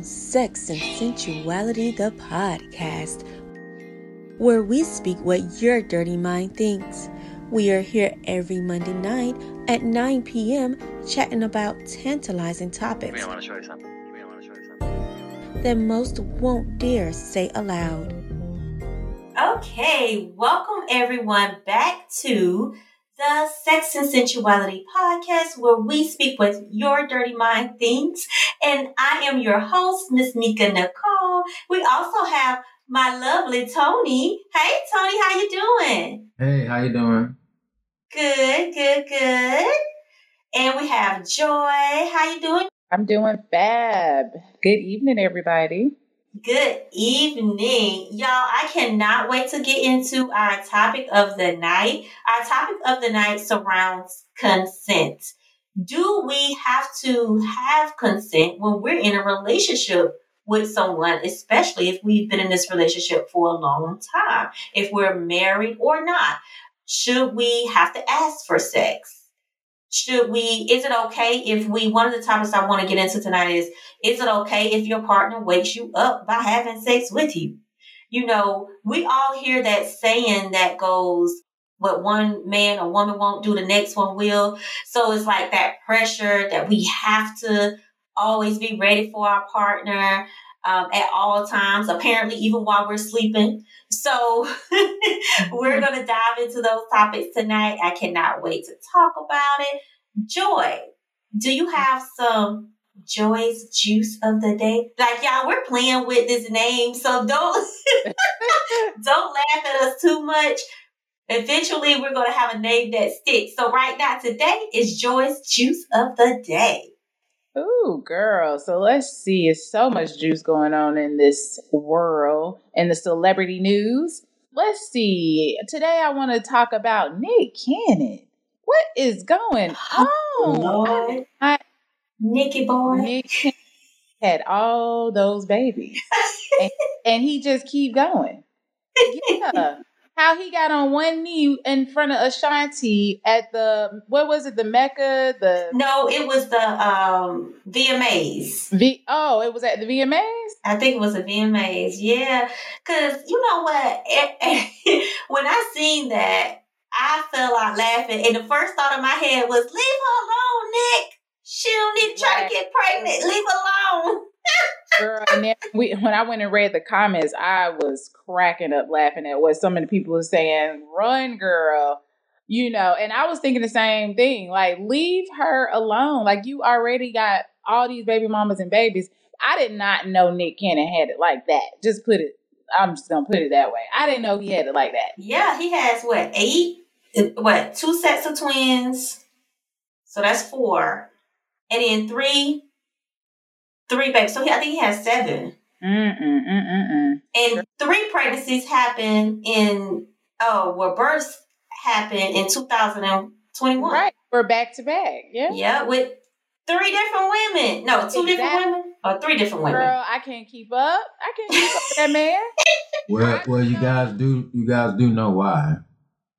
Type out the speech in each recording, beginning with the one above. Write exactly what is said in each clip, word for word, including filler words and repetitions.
Sex and Sensuality, the podcast, where we speak what your dirty mind thinks. We are here every Monday night at nine p.m. chatting about tantalizing topics we want to show you something. We want to show you something. that most won't dare say aloud. Okay, welcome everyone back to the Sex and Sensuality Podcast, where we speak what your dirty mind thinks. And I am your host, Miss Nika Nicole. We also have my lovely Tony. Hey, Tony, how you doing? Hey, how you doing? Good, good, good. And we have Joy. How you doing? I'm doing fab. Good evening, everybody. Good evening, y'all. I cannot wait to get into our topic of the night. Our topic of the night surrounds consent. Do we have to have consent when we're in a relationship with someone, especially if we've been in this relationship for a long time, if we're married or not? Should we have to ask for sex? Should we, is it okay if we, one of the topics I want to get into tonight is, is it okay if your partner wakes you up by having sex with you? You know, we all hear that saying that goes, what one man or woman won't do, the next one will. So it's like that pressure that we have to always be ready for our partner um, at all times, apparently even while we're sleeping. So we're going to dive into those topics tonight. I cannot wait to talk about it. Joy, do you have some Joy's Juice of the Day? Like, y'all, we're playing with this name, so don't, don't laugh at us too much. Eventually, we're going to have a name that sticks. So right now, today is Joy's Juice of the Day. Ooh, girl. So let's see. It's so much juice going on in this world and the celebrity news. Let's see. Today I want to talk about Nick Cannon. What is going on? I, I, Nicky boy. Nick Cannon had all those babies. and, and he just keep going. Yeah. How he got on one knee in front of Ashanti at the, what was it, the Mecca? The No, it was the um, V M As. V- oh, it was at the V M As? I think it was the V M As, yeah. Because you know what? It, it, when I seen that, I fell out laughing. And the first thought in my head was, leave her alone, Nick. She don't need to try to get pregnant. Leave her alone. Girl, and then we, when I went and read the comments, I was cracking up laughing at what some of the people were saying. Run, girl, you know. And I was thinking the same thing. Like, leave her alone. Like, you already got all these baby mamas and babies. I did not know Nick Cannon had it like that. Just put it. I'm just gonna put it that way. I didn't know he had it like that. Yeah, he has what eight? What two sets of twins? So that's four, and then three. Three babies. So he, I think he has seven. Mm-mm, mm-mm, mm-mm. And three pregnancies happened in, oh, well, births happened in two thousand twenty-one. Right. We're back to back. Yeah. Yeah. With three different women. No, two exactly. different women or three different women. Girl, I can't keep up. I can't keep up with that man. Well, well, you guys do, you guys do know why.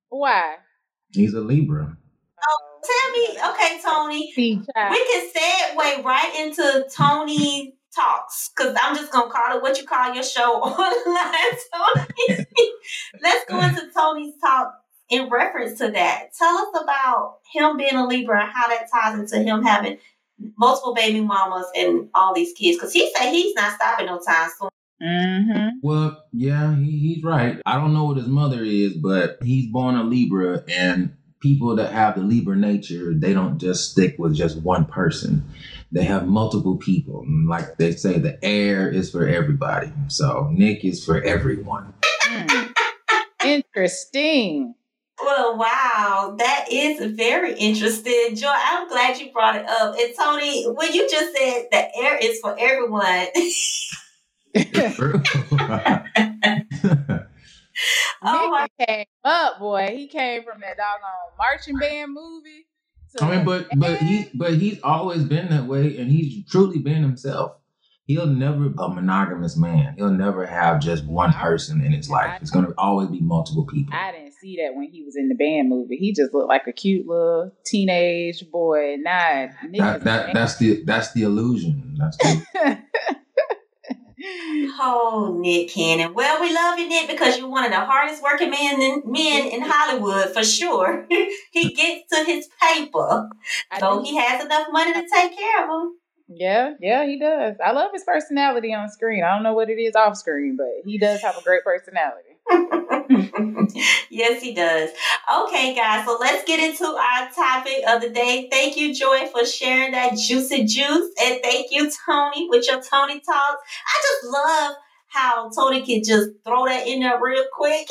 Why? He's a Libra. Tell me, okay, Tony, we can segue right into Tony Talks, because I'm just going to call it what you call your show online, Tony. Let's go into Tony's Talk in reference to that. Tell us about him being a Libra and how that ties into him having multiple baby mamas and all these kids, because he said he's not stopping no time soon. Mm-hmm. Well, yeah, he, he's right. I don't know what his mother is, but he's born a Libra, and people that have the Libra nature, they don't just stick with just one person. They have multiple people. Like they say, the air is for everybody. So Nick is for everyone. Mm. Interesting. Well, wow. That is very interesting. Joy, I'm glad you brought it up. And Tony, when you just said the air is for everyone. It's true. Oh, Nick my came up, boy. He came from that doggone marching band movie. I mean, but but he but he's always been that way, and he's truly been himself. He'll never be a monogamous man. He'll never have just one person in his life. It's gonna always be multiple people. I didn't see that when he was in the band movie. He just looked like a cute little teenage boy. Nah, that, that that's the that's the illusion. That's the Oh, Nick Cannon. Well, we love you, Nick, because you're one of the hardest working men in, men in Hollywood, for sure. He gets to his paper. I so do. He has enough money to take care of him. Yeah, yeah, he does. I love his personality on screen. I don't know what it is off screen, but he does have a great personality. Yes, he does. Okay, guys, so let's get into our topic of the day. Thank you, Joy, for sharing that juicy juice. And thank you, Tony, with your Tony Talks. I just love how Tony can just throw that in there real quick.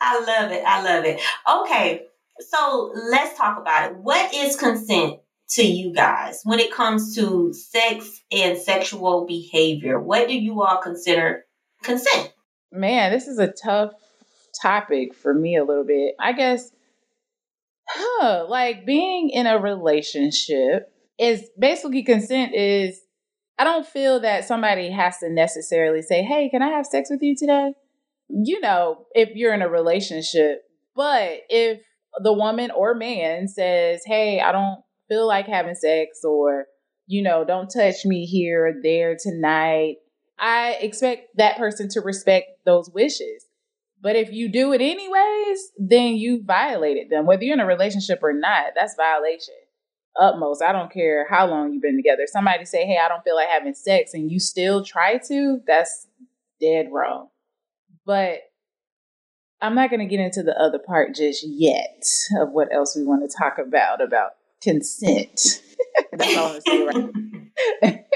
I love it. I love it. Okay. So let's talk about it. What is consent to you guys when it comes to sex and sexual behavior? What do you all consider consent? Man, this is a tough topic for me a little bit. I guess, huh, like being in a relationship is basically consent is, I don't feel that somebody has to necessarily say, hey, can I have sex with you today? You know, if you're in a relationship, but if the woman or man says, hey, I don't feel like having sex, or, you know, don't touch me here or there tonight, I expect that person to respect those wishes. But if you do it anyways, then you violated them. Whether you're in a relationship or not, that's violation. Utmost. I don't care how long you've been together. Somebody say, hey, I don't feel like having sex, and you still try to, that's dead wrong. But I'm not going to get into the other part just yet of what else we want to talk about, about consent. That's all I'm saying, right?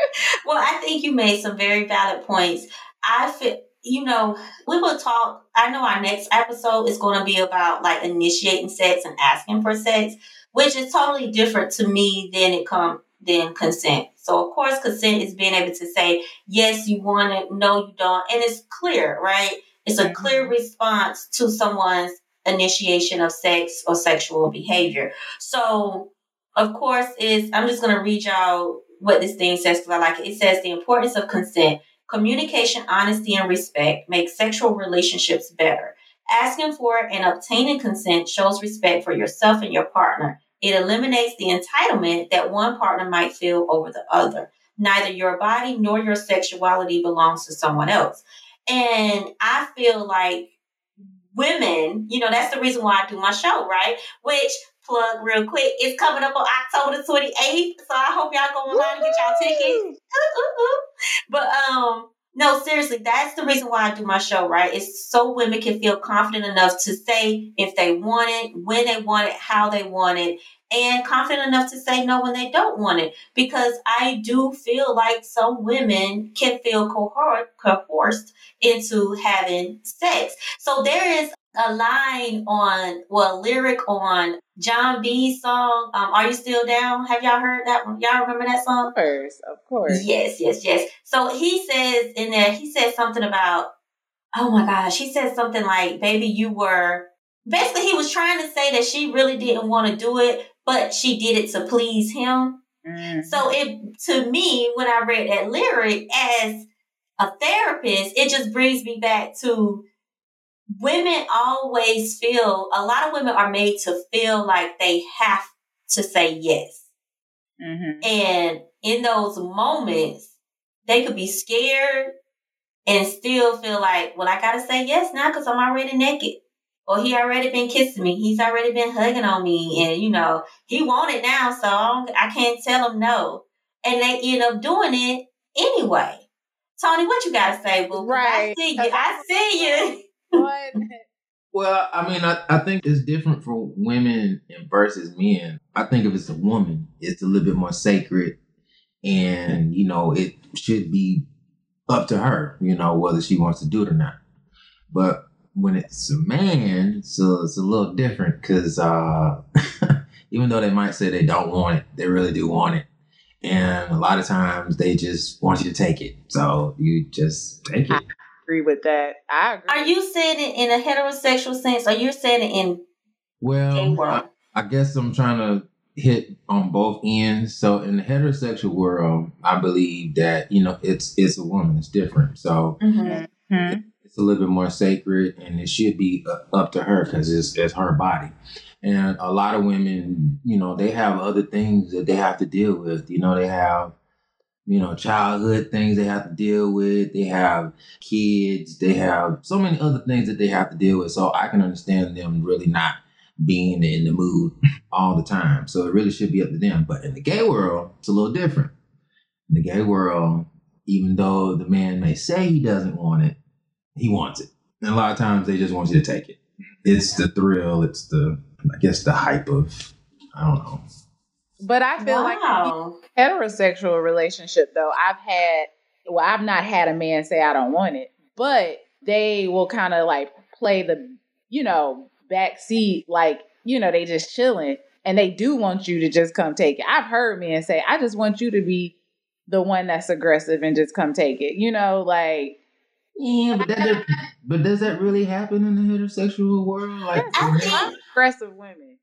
Well, I think you made some very valid points. I feel, you know, we will talk. I know our next episode is going to be about like initiating sex and asking for sex, which is totally different to me than it come than consent. So, of course, consent is being able to say, yes, you want it, no, you don't. And it's clear, right? It's a clear response to someone's initiation of sex or sexual behavior. So, of course, is I'm just going to read y'all what this thing says because I like it. It says the importance of consent, communication, honesty, and respect make sexual relationships better. Asking for and obtaining consent shows respect for yourself and your partner. It eliminates the entitlement that one partner might feel over the other. Neither your body nor your sexuality belongs to someone else. And I feel like women, you know, that's the reason why I do my show, right? Which, plug real quick, it's coming up on October twenty-eighth. So I hope y'all go online and get y'all tickets. Ooh, ooh, ooh. But um, no, seriously, that's the reason why I do my show, right? It's so women can feel confident enough to say if they want it, when they want it, how they want it, and confident enough to say no when they don't want it. Because I do feel like some women can feel coerced into having sex. So there is a line on, well, a lyric on John B's song, um, Are You Still Down? Have y'all heard that one? Y'all remember that song? Of course, of course. Yes, yes, yes. So he says in there, he says something about, oh my gosh, he says something like, baby, you were... Basically, he was trying to say that she really didn't want to do it, but she did it to please him. Mm-hmm. So it, to me, when I read that lyric as a therapist, it just brings me back to women always feel, a lot of women are made to feel like they have to say yes. Mm-hmm. And in those moments, they could be scared and still feel like, well, I got to say yes now because I'm already naked. Or he already been kissing me. He's already been hugging on me. And, you know, he want it now, so I, I can't tell him no. And they end up doing it anyway. Tony, what you got to say? Well, right. I see you. I see you. What? Well, I mean, I, I think it's different for women and versus men. I think if it's a woman, it's a little bit more sacred. And, you know, it should be up to her, you know, whether she wants to do it or not. But when it's a man, so it's a little different because uh, even though they might say they don't want it, they really do want it. And a lot of times they just want you to take it. So you just take it. I agree with that. I agree. Are you saying it in a heterosexual sense or you're saying it in well, gay world? I, I guess I'm trying to hit on both ends. So in the heterosexual world, I believe that, you know, it's, it's a woman. It's different. So mm-hmm. Mm-hmm. It's a little bit more sacred and it should be uh, up to her because it's, it's her body. And a lot of women, you know, they have other things that they have to deal with. You know, they have you know, childhood things they have to deal with. They have kids. They have so many other things that they have to deal with. So I can understand them really not being in the mood all the time. So it really should be up to them. But in the gay world, it's a little different. In the gay world, even though the man may say he doesn't want it, he wants it. And a lot of times they just want you to take it. It's the thrill. It's the, I guess, the hype of, I don't know. But I feel wow. like heterosexual relationship, though, I've had, well, I've not had a man say I don't want it, but they will kind of like play the, you know, backseat, like, you know, they just chilling and they do want you to just come take it. I've heard men say, I just want you to be the one that's aggressive and just come take it, you know, like. Yeah, but, that, but does that really happen in the heterosexual world? Like, I think aggressive women.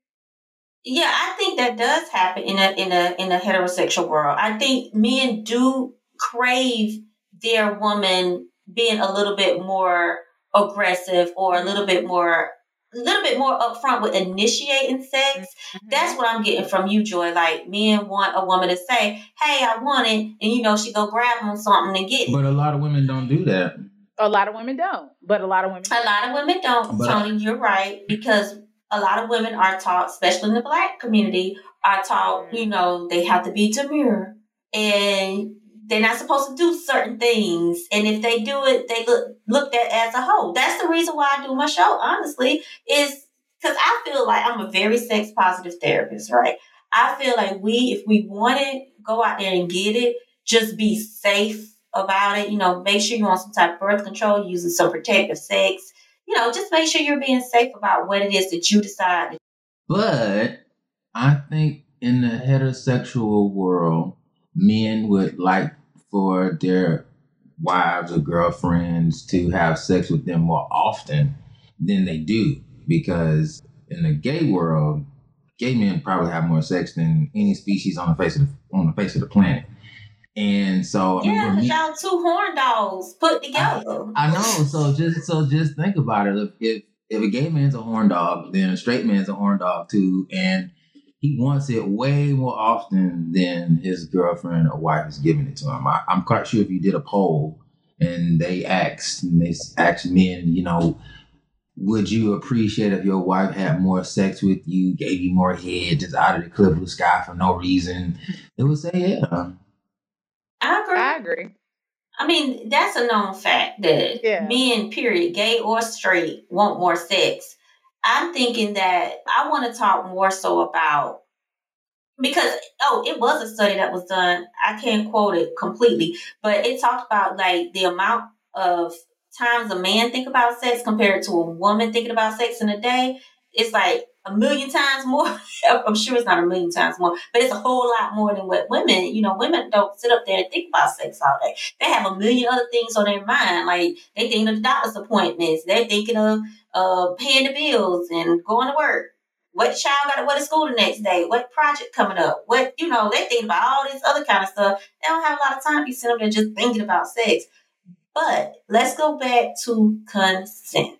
Yeah, I think that does happen in a in a in a heterosexual world. I think men do crave their woman being a little bit more aggressive or a little bit more a little bit more upfront with initiating sex. Mm-hmm. That's what I'm getting from you, Joy. Like, men want a woman to say, "Hey, I want it," and you know she go grab on something and get it. But a lot of women don't do that. A lot of women don't, but a lot of women. A lot of women don't, but Tony. I, you're right, because a lot of women are taught, especially in the Black community, are taught, you know, they have to be demure and they're not supposed to do certain things. And if they do it, they look looked at as a hoe. That's the reason why I do my show, honestly, is because I feel like I'm a very sex positive therapist, right? I feel like we, if we want it, go out there and get it. Just be safe about it, you know, make sure you're on some type of birth control, using some protective sex, you know, just make sure you're being safe about what it is that you decide. But I think in the heterosexual world, men would like for their wives or girlfriends to have sex with them more often than they do, because in the gay world, gay men probably have more sex than any species on the face of the, on the face of the planet. And so, yeah, I mean, we, y'all two horn dogs put together. I, I know. So just so just think about it. If, if if a gay man's a horn dog, then a straight man's a horn dog too, and he wants it way more often than his girlfriend or wife is giving it to him. I, I'm quite sure if you did a poll and they asked and they asked men, you know, would you appreciate if your wife had more sex with you, gave you more head, just out of the clear blue sky for no reason? They would say, yeah. I agree. I agree. I mean, that's a known fact that yeah. men, period, gay or straight, want more sex. I'm thinking that I want to talk more so about, because, oh, it was a study that was done. I can't quote it completely, but it talked about like the amount of times a man think about sex compared to a woman thinking about sex in a day. It's like a million times more. I'm sure it's not a million times more, but it's a whole lot more than what women, you know, women don't sit up there and think about sex all day. They have a million other things on their mind. Like, they think of doctor's appointments. They're thinking of uh, paying the bills and going to work. What child got to go to school the next day? What project coming up? What, you know, they think about all this other kind of stuff. They don't have a lot of time to be sitting up there just thinking about sex. But let's go back to consent.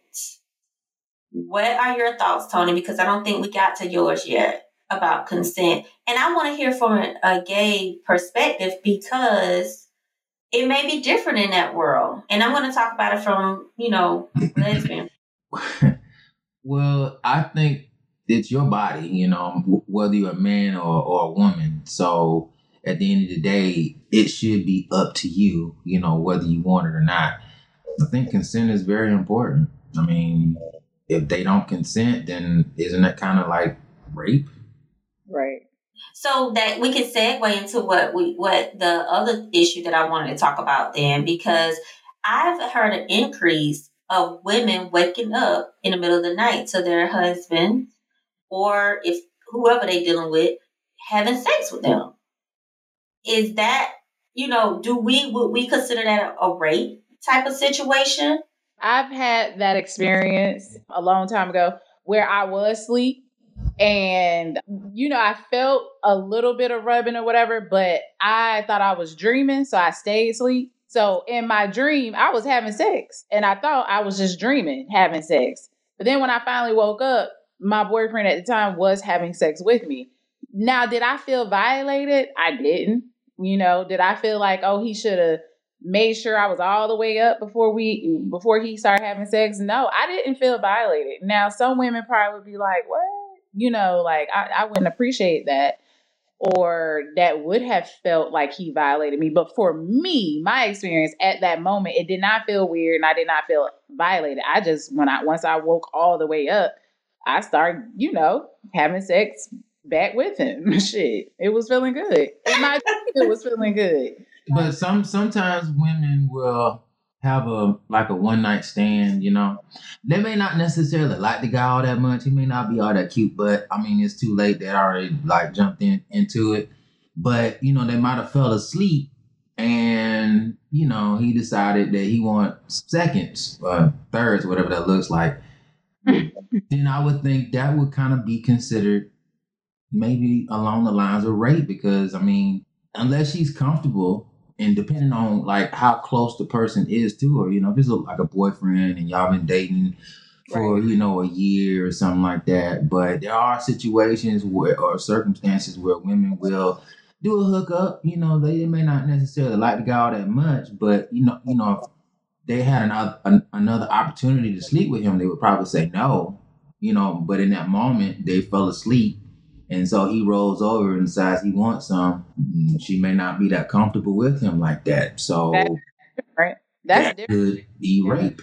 What are your thoughts, Tony? Because I don't think we got to yours yet about consent. And I want to hear from a gay perspective, because it may be different in that world. And I'm going to talk about it from, you know, lesbian. Well, I think it's your body, you know, whether you're a man or, or a woman. So at the end of the day, it should be up to you, you know, whether you want it or not. I think consent is very important. I mean, if they don't consent, then isn't that kind of like rape? Right. So that we can segue into what we what the other issue that I wanted to talk about then, because I've heard an increase of women waking up in the middle of the night to their husband or if whoever they're dealing with having sex with them. Is that, you know, do we would we consider that a, a rape type of situation? I've had that experience a long time ago where I was asleep and, you know, I felt a little bit of rubbing or whatever, but I thought I was dreaming. So I stayed asleep. So in my dream, I was having sex and I thought I was just dreaming, having sex. But then when I finally woke up, my boyfriend at the time was having sex with me. Now, did I feel violated? I didn't. You know, did I feel like, oh, he should have made sure I was all the way up before we before he started having sex? No, I didn't feel violated. Now, some women probably would be like, what? You know, like I, I wouldn't appreciate that. Or that would have felt like he violated me. But for me, my experience at that moment, it did not feel weird and I did not feel violated. I just, when I, once I woke all the way up, I started, you know, having sex back with him. Shit, it was feeling good. In my it was feeling good. But some, sometimes women will have a, like a one night stand, you know, they may not necessarily like the guy all that much. He may not be all that cute, but I mean, it's too late. They already like jumped in into it, but you know, they might've fell asleep and you know, he decided that he wanted seconds or thirds, whatever that looks like. Then I would think that would kind of be considered maybe along the lines of rape, because I mean, unless she's comfortable. And depending on like how close the person is to her, you know, if it's a, like a boyfriend and y'all been dating for, right. you know, a year or something like that. But there are situations where or circumstances where women will do a hookup. You know, they may not necessarily like the guy all that much, but, you know, you know, if they had another, an, another opportunity to sleep with him, they would probably say no, you know, but in that moment they fell asleep. And so he rolls over and decides he wants some. She may not be that comfortable with him like that. So that's different. That's that different. Could be rape.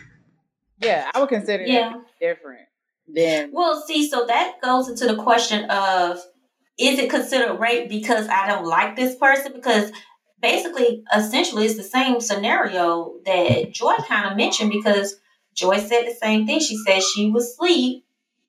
Yeah, I would consider yeah. that different. Then, well, see, so that goes into the question of, is it considered rape because I don't like this person? Because basically, essentially, it's the same scenario that Joy kind of mentioned, because Joy said the same thing. She said she was asleep.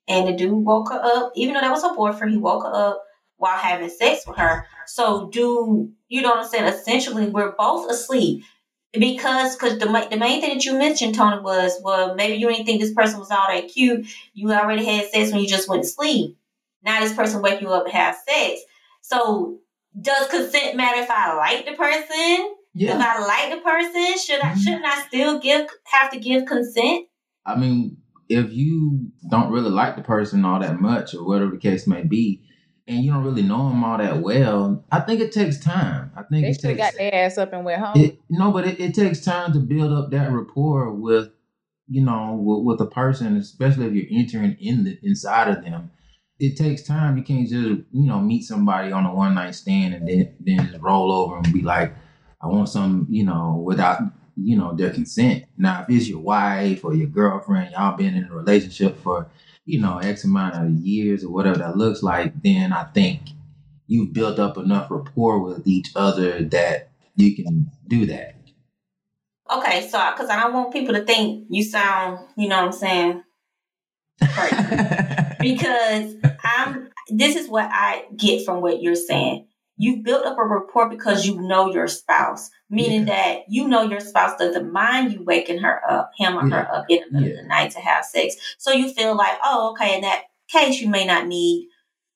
And the dude woke her up, even though that was her boyfriend, he woke her up while having sex with her. So do, you know what I'm saying? Essentially, we're both asleep. Because cause the, the main thing that you mentioned, Tony, was, well, maybe you didn't think this person was all that cute. You already had sex when you just went to sleep. Now this person wake you up and have sex. So does consent matter if I like the person? Yeah. If I like the person, should I, shouldn't I still give have to give consent? I mean... if you don't really like the person all that much or whatever the case may be, and you don't really know them all that well, I think it takes time. I think they should have got their ass up and went home. It, no, but it, it takes time to build up that rapport with, you know, with, with a person, especially if you're entering in the, inside of them. It takes time. You can't just, you know, meet somebody on a one night stand and then, then just roll over and be like, I want some, you know, without... you know, their consent. Now, if it's your wife or your girlfriend, y'all been in a relationship for, you know, X amount of years or whatever that looks like, then I think you've built up enough rapport with each other that you can do that. Okay, so, because I don't want people to think you sound, you know what I'm saying, crazy. Because I'm, this is what I get from what you're saying. You've built up a rapport because you know your spouse, meaning yeah. that you know your spouse doesn't mind you waking her up, him or yeah. her up in the middle yeah. of the night to have sex. So you feel like, oh, okay, in that case, you may not need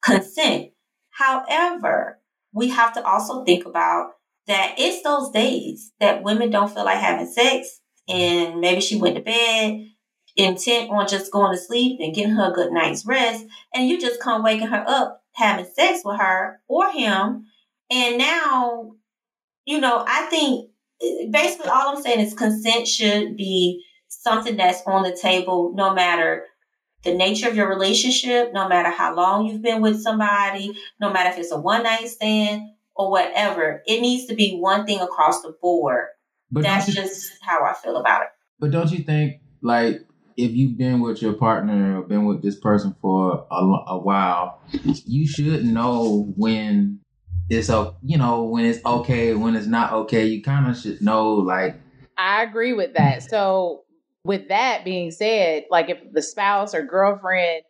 consent. However, we have to also think about that it's those days that women don't feel like having sex, and maybe she went to bed intent on just going to sleep and getting her a good night's rest, and you just come waking her up, having sex with her or him. And now, you know, I think basically all I'm saying is consent should be something that's on the table, no matter the nature of your relationship, no matter how long you've been with somebody, no matter if it's a one night stand or whatever. It needs to be one thing across the board. But that's just how I feel about it. But don't you think, like, if you've been with your partner or been with this person for a, a while, you should know when it's, you know, when it's okay, when it's not okay. You kind of should know, like. I agree with that. So with that being said, like if the spouse or girlfriend,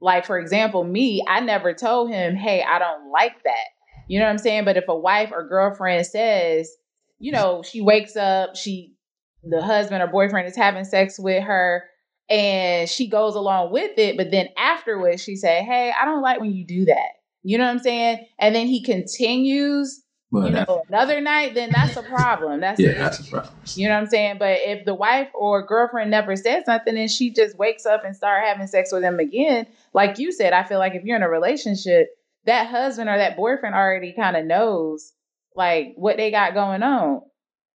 like for example, me, I never told him, hey, I don't like that. You know what I'm saying? But if a wife or girlfriend says, you know, she wakes up, she, the husband or boyfriend is having sex with her, and she goes along with it, but then afterwards she say, hey, I don't like when you do that. You know what I'm saying? And then he continues well, you know, another night, then that's a problem. That's yeah, that's a problem. You know what I'm saying? But if the wife or girlfriend never says nothing and she just wakes up and start having sex with him again, like you said, I feel like if you're in a relationship, that husband or that boyfriend already kind of knows like what they got going on.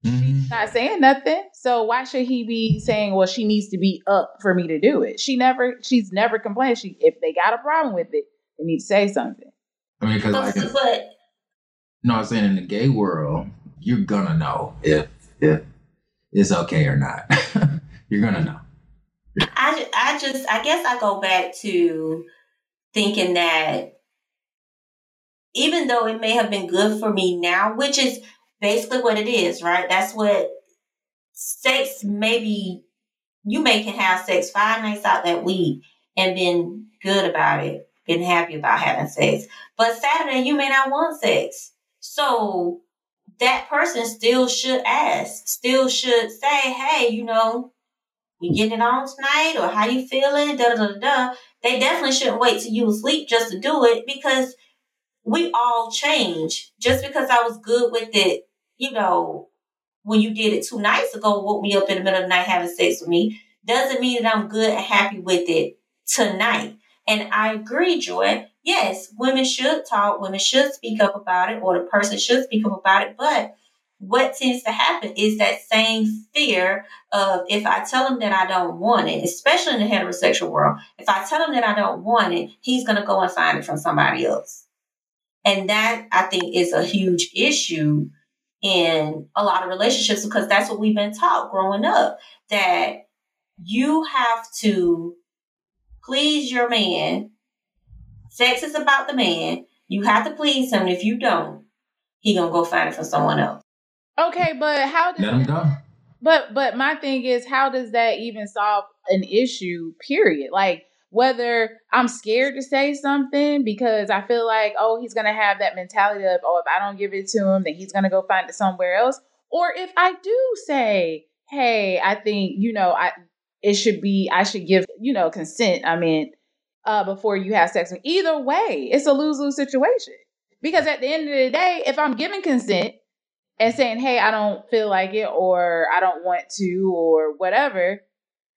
Mm-hmm. She's not saying nothing. So why should he be saying, well, she needs to be up for me to do it? She never, she's never complained. She, if they got a problem with it, they need to say something. I mean, because like, if, no, I'm saying in the gay world, you're gonna know if if it's okay or not. You're gonna know. I, I just, I guess I go back to thinking that even though it may have been good for me now, which is basically what it is, right? That's what sex, maybe you may can have sex five nights out that week and been good about it, been happy about having sex. But Saturday, you may not want sex. So that person still should ask, still should say, hey, you know, you getting it on tonight, or how you feeling, da da da da. They definitely shouldn't wait till you sleep just to do it, because we all change. Just because I was good with it, you know, when you did it two nights ago, woke me up in the middle of the night having sex with me, doesn't mean that I'm good and happy with it tonight. And I agree, Joy. Yes, women should talk, women should speak up about it, or the person should speak up about it. But what tends to happen is that same fear of, if I tell him that I don't want it, especially in the heterosexual world, if I tell him that I don't want it, he's going to go and find it from somebody else. And that, I think, is a huge issue in a lot of relationships, because that's what we've been taught growing up, that you have to please your man. Sex is about the man. You have to please him. If you don't, he gonna go find it for someone else. Okay, but how does let him go? But but my thing is, how does that even solve an issue? Period. Like, whether I'm scared to say something because I feel like, oh, he's gonna have that mentality of, oh, if I don't give it to him, then he's gonna go find it somewhere else. Or if I do say, hey, I think you know, I it should be, I should give you know consent. I mean. Uh, before you have sex with me. Either way, it's a lose-lose situation. Because at the end of the day, if I'm giving consent and saying, hey, I don't feel like it, or I don't want to, or whatever,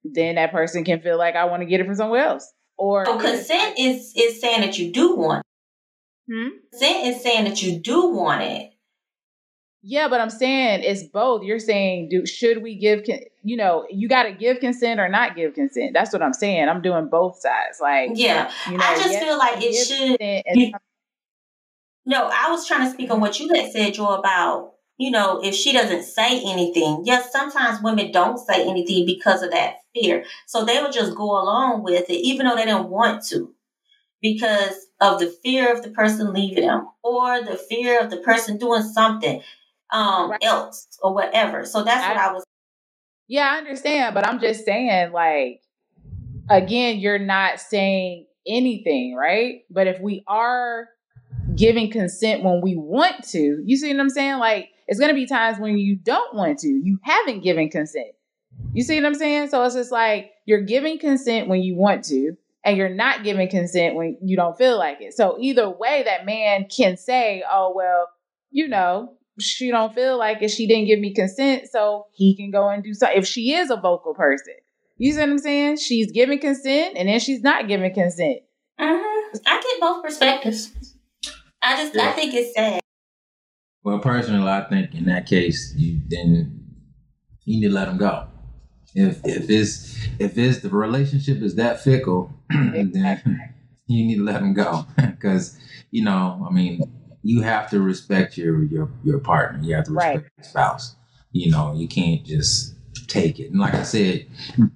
then that person can feel like I want to get it from somewhere else. Or so consent is, is saying that you do want it. Hmm? Consent is saying that you do want it. Yeah, but I'm saying it's both. You're saying, do, should we give, con- you know, you got to give consent or not give consent. That's what I'm saying. I'm doing both sides. Like, yeah, you know, I just yes, feel like it should. And- no, I was trying to speak on what you had said, Joe, about, you know, if she doesn't say anything. Yes, sometimes women don't say anything because of that fear. So they will just go along with it, even though they didn't want to, because of the fear of the person leaving them, or the fear of the person doing something um right. else or whatever. So that's I, what I was yeah I understand, but I'm just saying, like, again, you're not saying anything, right? But if we are giving consent when we want to, you see what I'm saying? Like, it's going to be times when you don't want to, you haven't given consent, you see what I'm saying? So it's just like, you're giving consent when you want to, and you're not giving consent when you don't feel like it. So either way, that man can say, oh, well, you know, she don't feel like it. She didn't give me consent. So he can go and do something. If she is a vocal person, you see what I'm saying? She's giving consent and then she's not giving consent. Mm-hmm. I get both perspectives. I just, yeah. I think it's sad. Well, personally, I think in that case, you then you need to let him go. If, if it's, if it's the relationship is that fickle, then you need to let him go. Cause you know, I mean, you have to respect your, your, your partner. You have to respect right. your spouse. You know, you can't just take it. And like I said,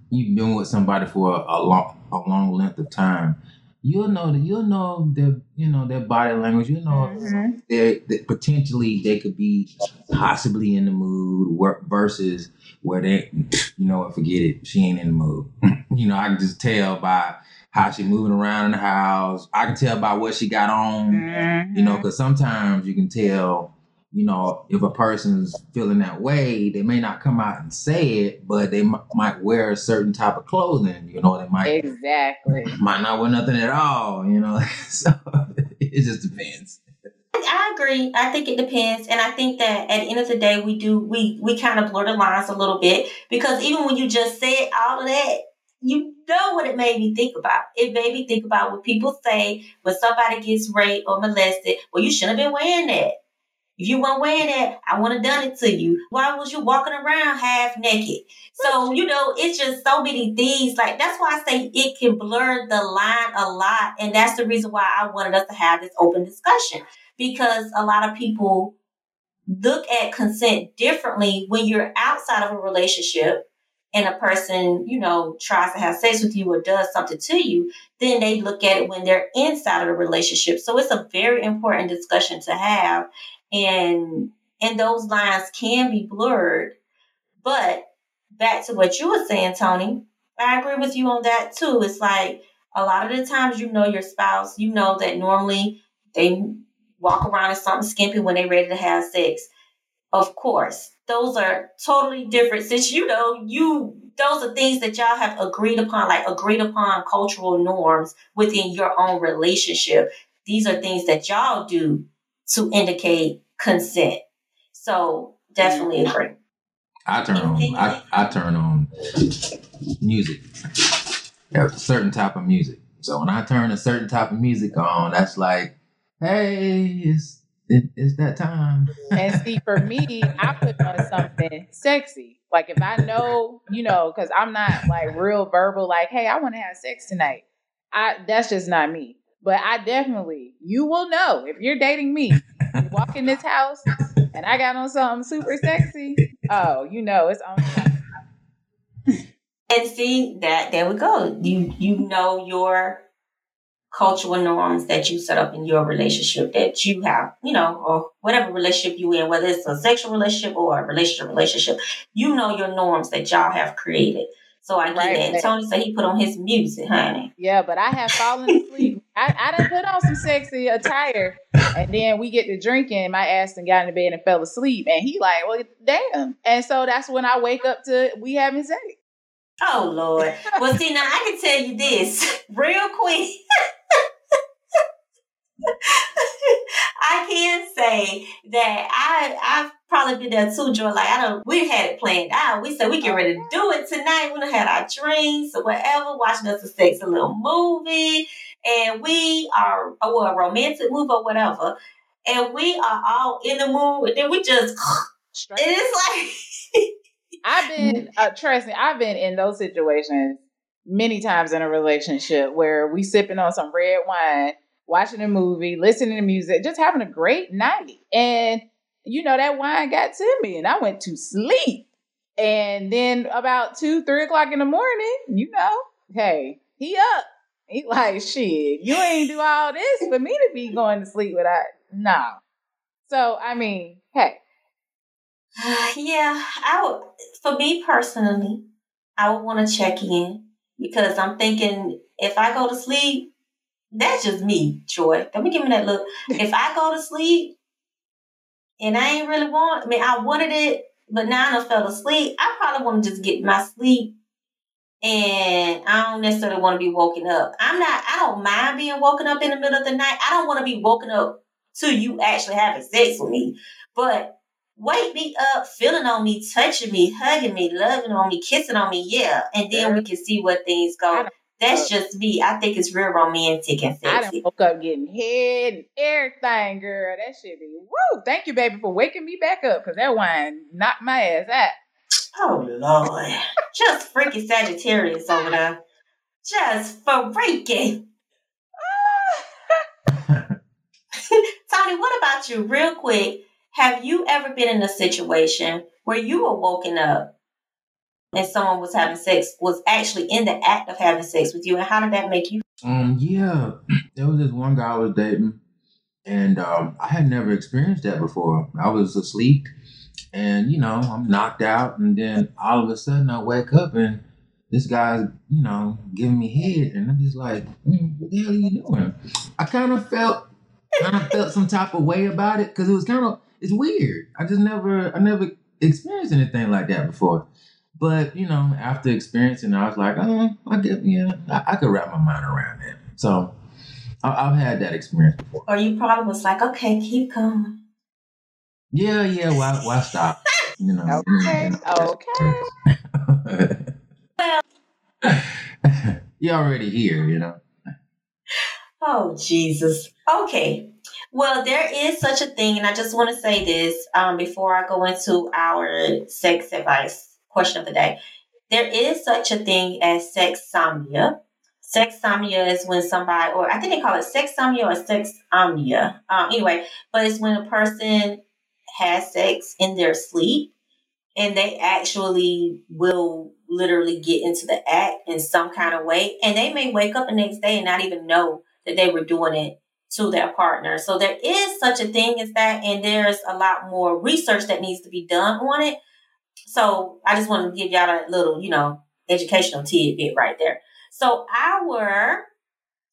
you've been with somebody for a, a long, a long length of time. You'll know that, you'll know their, you know, their body language. You know, mm-hmm. they're, they're, potentially they could be possibly in the mood versus where they, you know, forget it. She ain't in the mood. You know, I can just tell by how she moving around in the house. I can tell by what she got on, mm-hmm. you know, because sometimes you can tell, you know, if a person's feeling that way, they may not come out and say it, but they m- might wear a certain type of clothing, you know, they might exactly might not wear nothing at all, you know, so it just depends. I agree. I think it depends. And I think that at the end of the day, we do, we, we kind of blur the lines a little bit, because even when you just said all of that, you know what it made me think about. It made me think about what people say when somebody gets raped or molested. Well, you shouldn't have been wearing that. If you weren't wearing that, I would have done it to you. Why was you walking around half naked? So, you know, it's just so many things. Like, that's why I say it can blur the line a lot. And that's the reason why I wanted us to have this open discussion, because a lot of people look at consent differently when you're outside of a relationship and a person, you know, tries to have sex with you or does something to you, then they look at it when they're inside of the relationship. So it's a very important discussion to have. And, and those lines can be blurred. But back to what you were saying, Tony, I agree with you on that too. It's like a lot of the times, you know, your spouse, you know that normally they walk around in something skimpy when they're ready to have sex. Of course, those are totally different. Since, you know, you, those are things that y'all have agreed upon, like agreed upon cultural norms within your own relationship. These are things that y'all do to indicate consent. So definitely agree. I turn on, I, I turn on music, a certain type of music. So when I turn a certain type of music on, that's like, hey, it's, it, it's that time. And see, for me, I put on something sexy. Like if I know, you know, because I'm not like real verbal, like, hey, I want to have sex tonight. I That's just not me. But I definitely, you will know if you're dating me. You walk in this house and I got on something super sexy. Oh, you know, it's on. And see that, there we go. You you know your cultural norms that you set up in your relationship that you have, you know, or whatever relationship you in, whether it's a sexual relationship or a relationship relationship, you know your norms that y'all have created. So I get right, that. And Tony said he put on his music, honey. Yeah, but I have fallen asleep. I, I done put on some sexy attire. And then we get to drinking. My ass done got in bed and fell asleep. And he like, well, damn. And so that's when I wake up to we having sex. Oh, Lord. Well, see, now I can tell you this real quick. I can say that I, I've probably been there too, Joy. Like, I don't, we had it planned out. We said we get ready to do it tonight. We done had our drinks or whatever, watching us a sexy little movie. And we are, or a romantic movie or whatever. And we are all in the mood. And then we just, and it's like. I've been, uh, trust me, I've been in those situations many times in a relationship where we sipping on some red wine, watching a movie, listening to music, just having a great night. And, you know, that wine got to me and I went to sleep. And then about two, three o'clock in the morning, you know, hey, he up. He like, shit, you ain't do all this for me to be going to sleep without, nah. So, I mean, hey. Yeah, I would, for me personally, I would want to check in because I'm thinking if I go to sleep, that's just me, Troy. Let me give me that look. If I go to sleep and I ain't really want, I mean, I wanted it, but now I fell asleep, I probably want to just get my sleep and I don't necessarily want to be woken up. I'm not, I don't mind being woken up in the middle of the night. I don't want to be woken up till you actually having sex with me. But wake me up, feeling on me, touching me, hugging me, loving on me, kissing on me, yeah. And then we can see what things go. That's just me. I think it's real romantic and sexy. I done woke up getting head and everything, girl. That shit be woo. Thank you, baby, for waking me back up because that wine knocked my ass out. Oh, Lord. Just freaking Sagittarius over there. Just freaking. Tony, what about you? Real quick, have you ever been in a situation where you were woken up and someone was having sex, was actually in the act of having sex with you? And how did that make you? Um, yeah, there was this one guy I was dating, and um, I had never experienced that before. I was asleep, and, you know, I'm knocked out, and then all of a sudden I wake up, and this guy's, you know, giving me head, and I'm just like, mm, what the hell are you doing? I kind of felt, kind of felt some type of way about it, because it was kind of, it's weird. I just never, I never experienced anything like that before. But, you know, after experiencing it, I was like, oh, I get, yeah, I, I could wrap my mind around that. So I, I've had that experience before. Or you probably was like, okay, keep going. Yeah, yeah, why, why stop? You know. Okay, you know, okay. Well, you're already here, you know. Oh, Jesus. Okay. Well, there is such a thing, and I just want to say this um, before I go into our sex advice portion of the day. There is such a thing as sexsomnia. Sexsomnia is when somebody, or I think they call it sexsomnia or sexomnia. Um, anyway, but it's when a person has sex in their sleep and they actually will literally get into the act in some kind of way. And they may wake up the next day and not even know that they were doing it to their partner. So there is such a thing as that, and there's a lot more research that needs to be done on it. So I just want to give y'all a little, you know, educational tidbit right there. So our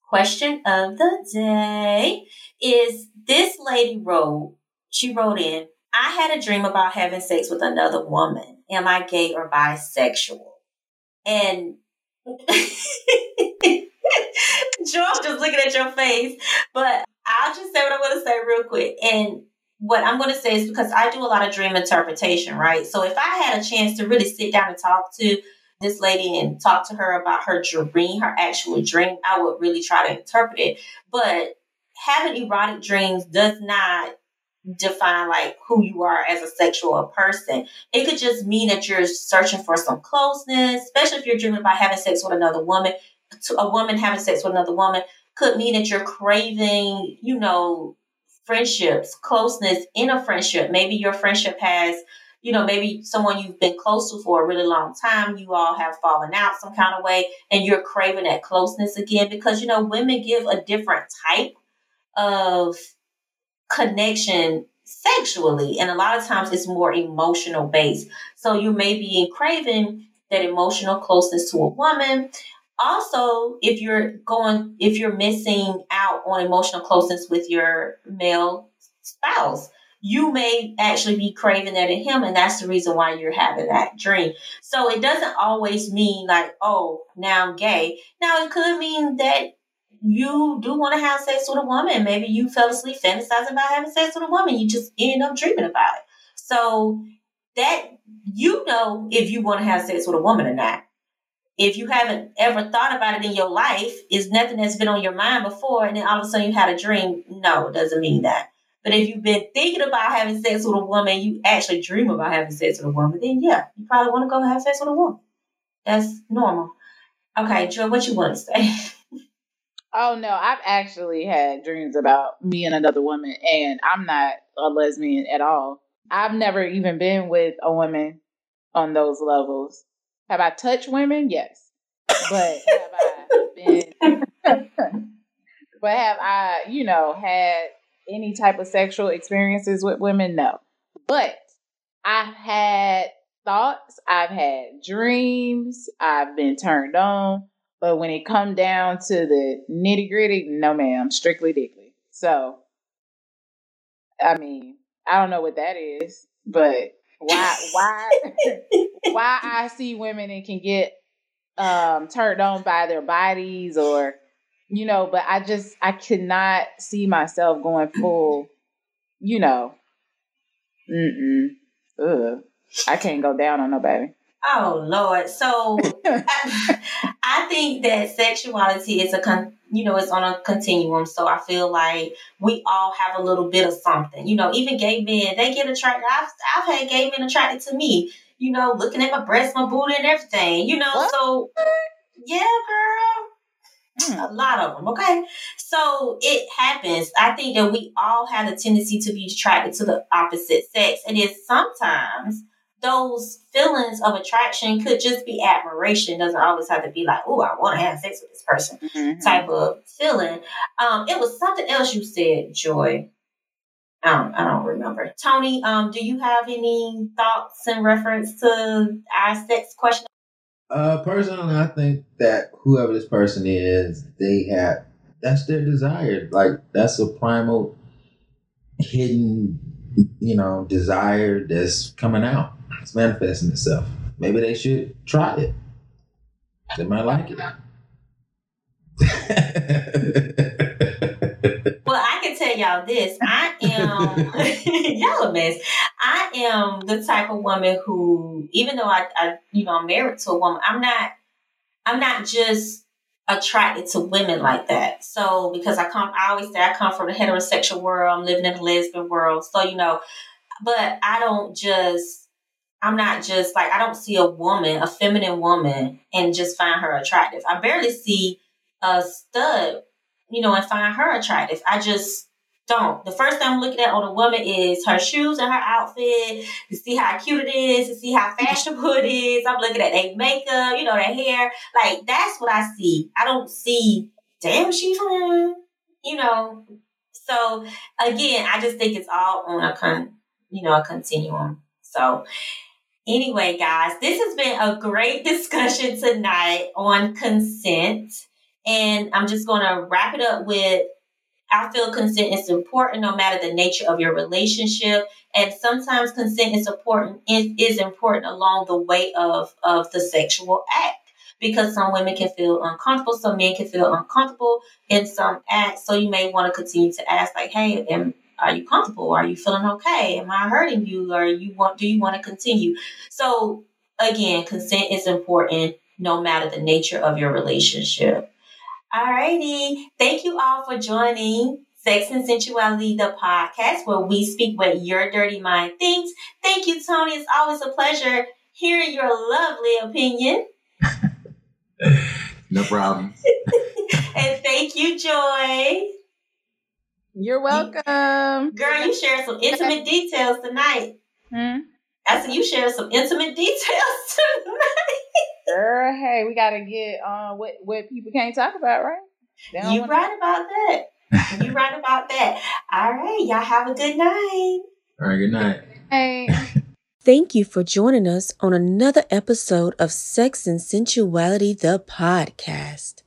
question of the day is, this lady wrote, she wrote in, I had a dream about having sex with another woman. Am I gay or bisexual? And Joel's just looking at your face, but I'll just say what I'm going to say real quick. And what I'm going to say is, because I do a lot of dream interpretation, right? So if I had a chance to really sit down and talk to this lady and talk to her about her dream, her actual dream, I would really try to interpret it. But having erotic dreams does not define like who you are as a sexual person. It could just mean that you're searching for some closeness, especially if you're dreaming about having sex with another woman. A woman having sex with another woman could mean that you're craving, you know, friendships, closeness in a friendship. Maybe your friendship has, you know, maybe someone you've been close to for a really long time, you all have fallen out some kind of way, and you're craving that closeness again because, you know, women give a different type of connection sexually. And a lot of times it's more emotional based. So you may be craving that emotional closeness to a woman. Also, if you're going, if you're missing out on emotional closeness with your male spouse, you may actually be craving that in him. And that's the reason why you're having that dream. So it doesn't always mean like, oh, now I'm gay. Now it could mean that you do want to have sex with a woman. Maybe you fell asleep fantasizing about having sex with a woman. You just end up dreaming about it. So that, you know, if you want to have sex with a woman or not. If you haven't ever thought about it in your life, it's nothing that's been on your mind before, and then all of a sudden you had a dream. No, it doesn't mean that. But if you've been thinking about having sex with a woman, you actually dream about having sex with a woman, then yeah, you probably want to go have sex with a woman. That's normal. Okay, Joy, what you want to say? Oh, no, I've actually had dreams about me and another woman, and I'm not a lesbian at all. I've never even been with a woman on those levels. Have I touched women? Yes. But have I been, but have I, you know, had any type of sexual experiences with women? No. But I've had thoughts. I've had dreams. I've been turned on. But when it come down to the nitty gritty, no, ma'am, strictly dickly. So, I mean, I don't know what that is, but why, why, why I see women and can get um, turned on by their bodies or, you know, but I just, I could not see myself going full, you know, mm-mm, ugh, I can't go down on nobody. Oh, Lord. So I, I think that sexuality is a, con- you know, it's on a continuum. So I feel like we all have a little bit of something, you know, even gay men, they get attracted. I've, I've had gay men attracted to me, you know, looking at my breasts, my booty and everything, you know, what? So yeah, girl, mm. a lot of them. Okay. So it happens. I think that we all have a tendency to be attracted to the opposite sex. And then sometimes those feelings of attraction could just be admiration. It doesn't always have to be like, oh, I want to have sex with this person mm-hmm. type of feeling. Um, it was something else you said, Joy. Um, I don't remember. Tony, um, do you have any thoughts in reference to our sex question? Uh, personally, I think that whoever this person is, they have, that's their desire. Like, that's a primal hidden, you know, desire that's coming out. It's manifesting itself. Maybe they should try it. They might like it. Well, I can tell y'all this. I am, y'all a mess. I am the type of woman who, even though I, I, you know, I'm married to a woman, I'm not, I'm not just attracted to women like that. So because I come, I always say I come from the heterosexual world. I'm living in the lesbian world. So, you know, but I don't just, I'm not just like, I don't see a woman, a feminine woman, and just find her attractive. I barely see a stud, you know, and find her attractive. I just don't. The first thing I'm looking at on a woman is her shoes and her outfit, to see how cute it is, to see how fashionable it is. I'm looking at their makeup, you know, their hair. Like, that's what I see. I don't see, damn, she's from, you know. So, again, I just think it's all on a, con- you know, a continuum. So, anyway, guys, this has been a great discussion tonight on consent. And I'm just going to wrap it up with, I feel consent is important no matter the nature of your relationship. And sometimes consent is important, it is important along the way of, of the sexual act, because some women can feel uncomfortable, some men can feel uncomfortable in some acts. So you may want to continue to ask, like, hey, am, are you comfortable? Are you feeling okay? Am I hurting you? Or you want, do you want to continue? So again, consent is important no matter the nature of your relationship. Alrighty. Thank you all for joining Sex and Sensuality, the podcast where we speak what your dirty mind thinks. Thank you, Tony. It's always a pleasure hearing your lovely opinion. No problem. And thank you, Joy. You're welcome. Girl, you shared some intimate details tonight. Hmm? I said you shared some intimate details tonight. Girl, hey, we gotta get uh, what what people can't talk about, right? You right about that. You right about that. All right, y'all have a good night. All right, good night. Hey. Thank you for joining us on another episode of Sex and Sensuality, the podcast.